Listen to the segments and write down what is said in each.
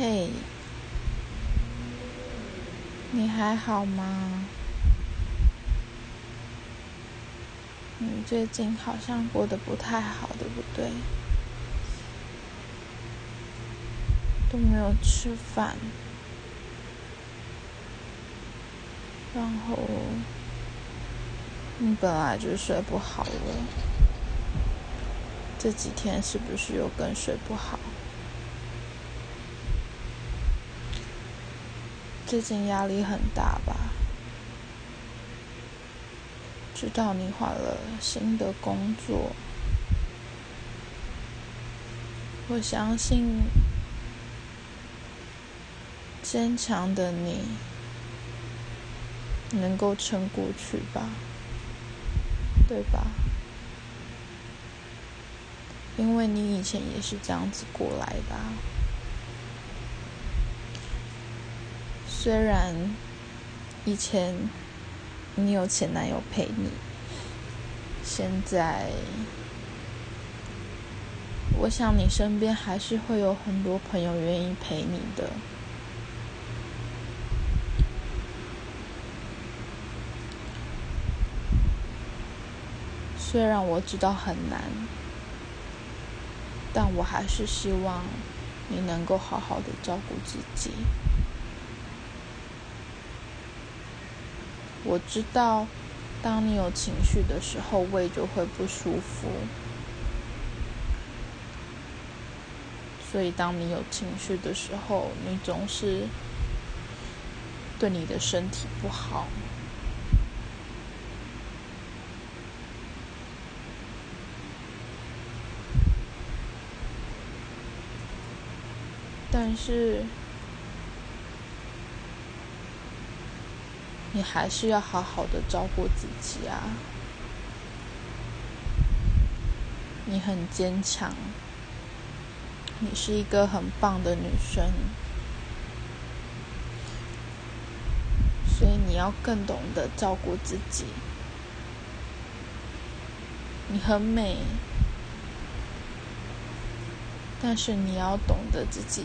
嘿，你还好吗？你最近好像过得不太好，对不对？都没有吃饭，然后你本来就睡不好了，这几天是不是又更睡不好？最近压力很大吧？知道你换了新的工作，我相信坚强的你能够撑过去吧，对吧？因为你以前也是这样子过来的啊。虽然以前你有前男友陪你，现在我想你身边还是会有很多朋友愿意陪你的。虽然我知道很难，但我还是希望你能够好好的照顾自己。我知道，当你有情绪的时候，胃就会不舒服。所以当你有情绪的时候，你总是对你的身体不好。但是你还是要好好的照顾自己啊，你很坚强，你是一个很棒的女生，所以你要更懂得照顾自己。你很美，但是你要懂得自己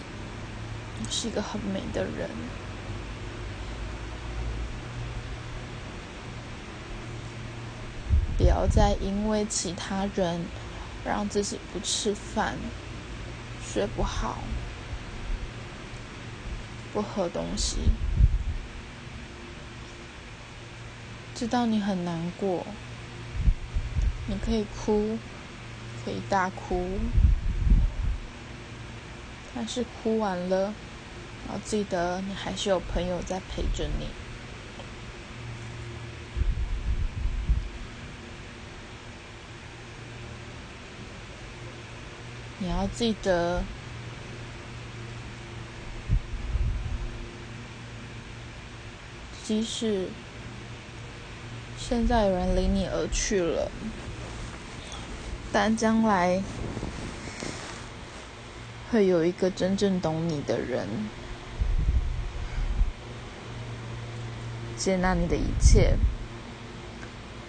是一个很美的人。不要再因为其他人让自己不吃饭、睡不好、不喝东西。知道你很难过，你可以哭，可以大哭，但是哭完了，要记得你还是有朋友在陪着你。你要记得，即使现在有人离你而去了，但将来会有一个真正懂你的人，接纳你的一切，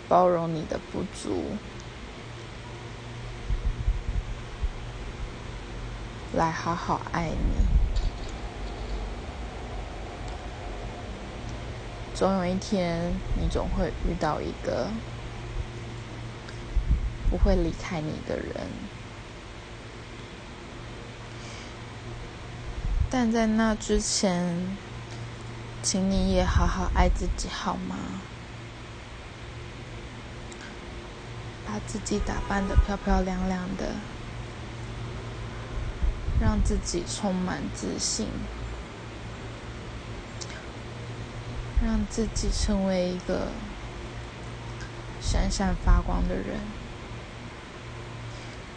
包容你的不足，来好好爱你。总有一天，你总会遇到一个不会离开你的人，但在那之前，请你也好好爱自己，好吗？把自己打扮得漂漂亮亮的，让自己充满自信，让自己成为一个闪闪发光的人。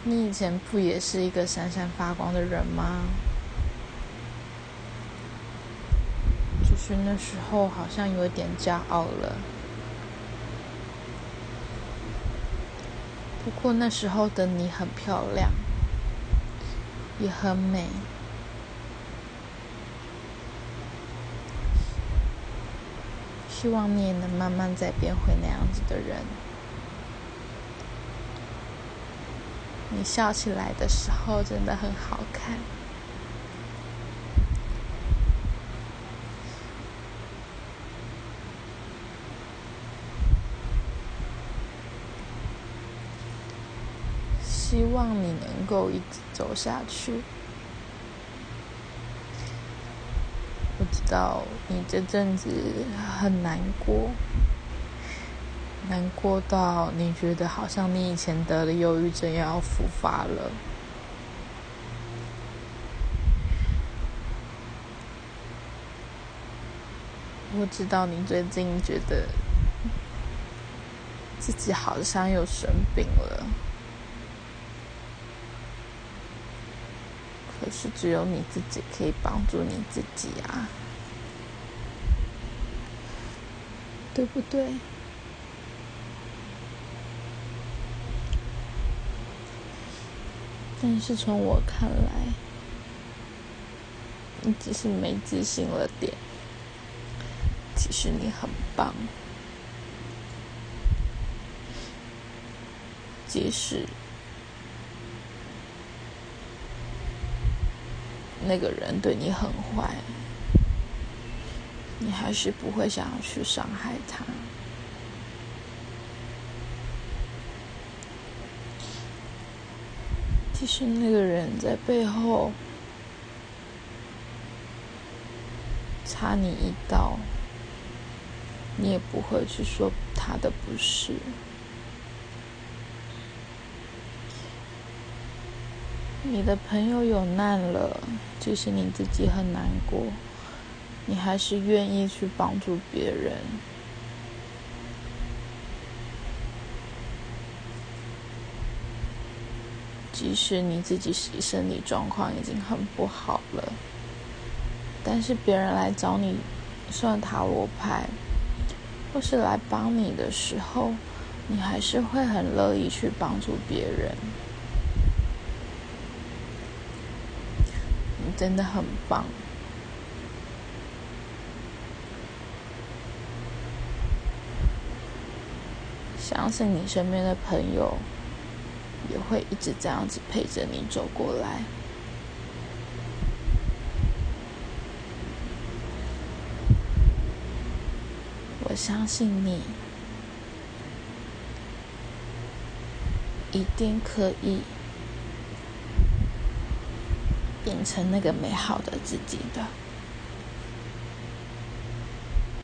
你以前不也是一个闪闪发光的人吗？只是那时候好像有点骄傲了，不过那时候的你很漂亮，也很美。希望你也能慢慢再变回那样子的人。你笑起来的时候真的很好看。希望你能够一直走下去。我知道你这阵子很难过，难过到你觉得好像你以前得的忧郁症要复发了。我知道你最近觉得自己好像又生病了，可是只有你自己可以帮助你自己啊，对不对？但是从我看来，你只是没自信了点，其实你很棒。即使那个人对你很坏，你还是不会想要去伤害他。即使那个人在背后插你一刀，你也不会去说他的不是。你的朋友有难了，即使你自己很难过，你还是愿意去帮助别人。即使你自己身体状况已经很不好了，但是别人来找你算塔罗牌或是来帮你的时候，你还是会很乐意去帮助别人。真的很棒，相信你身边的朋友也会一直这样子陪着你走过来。我相信你一定可以变成那个美好的自己的。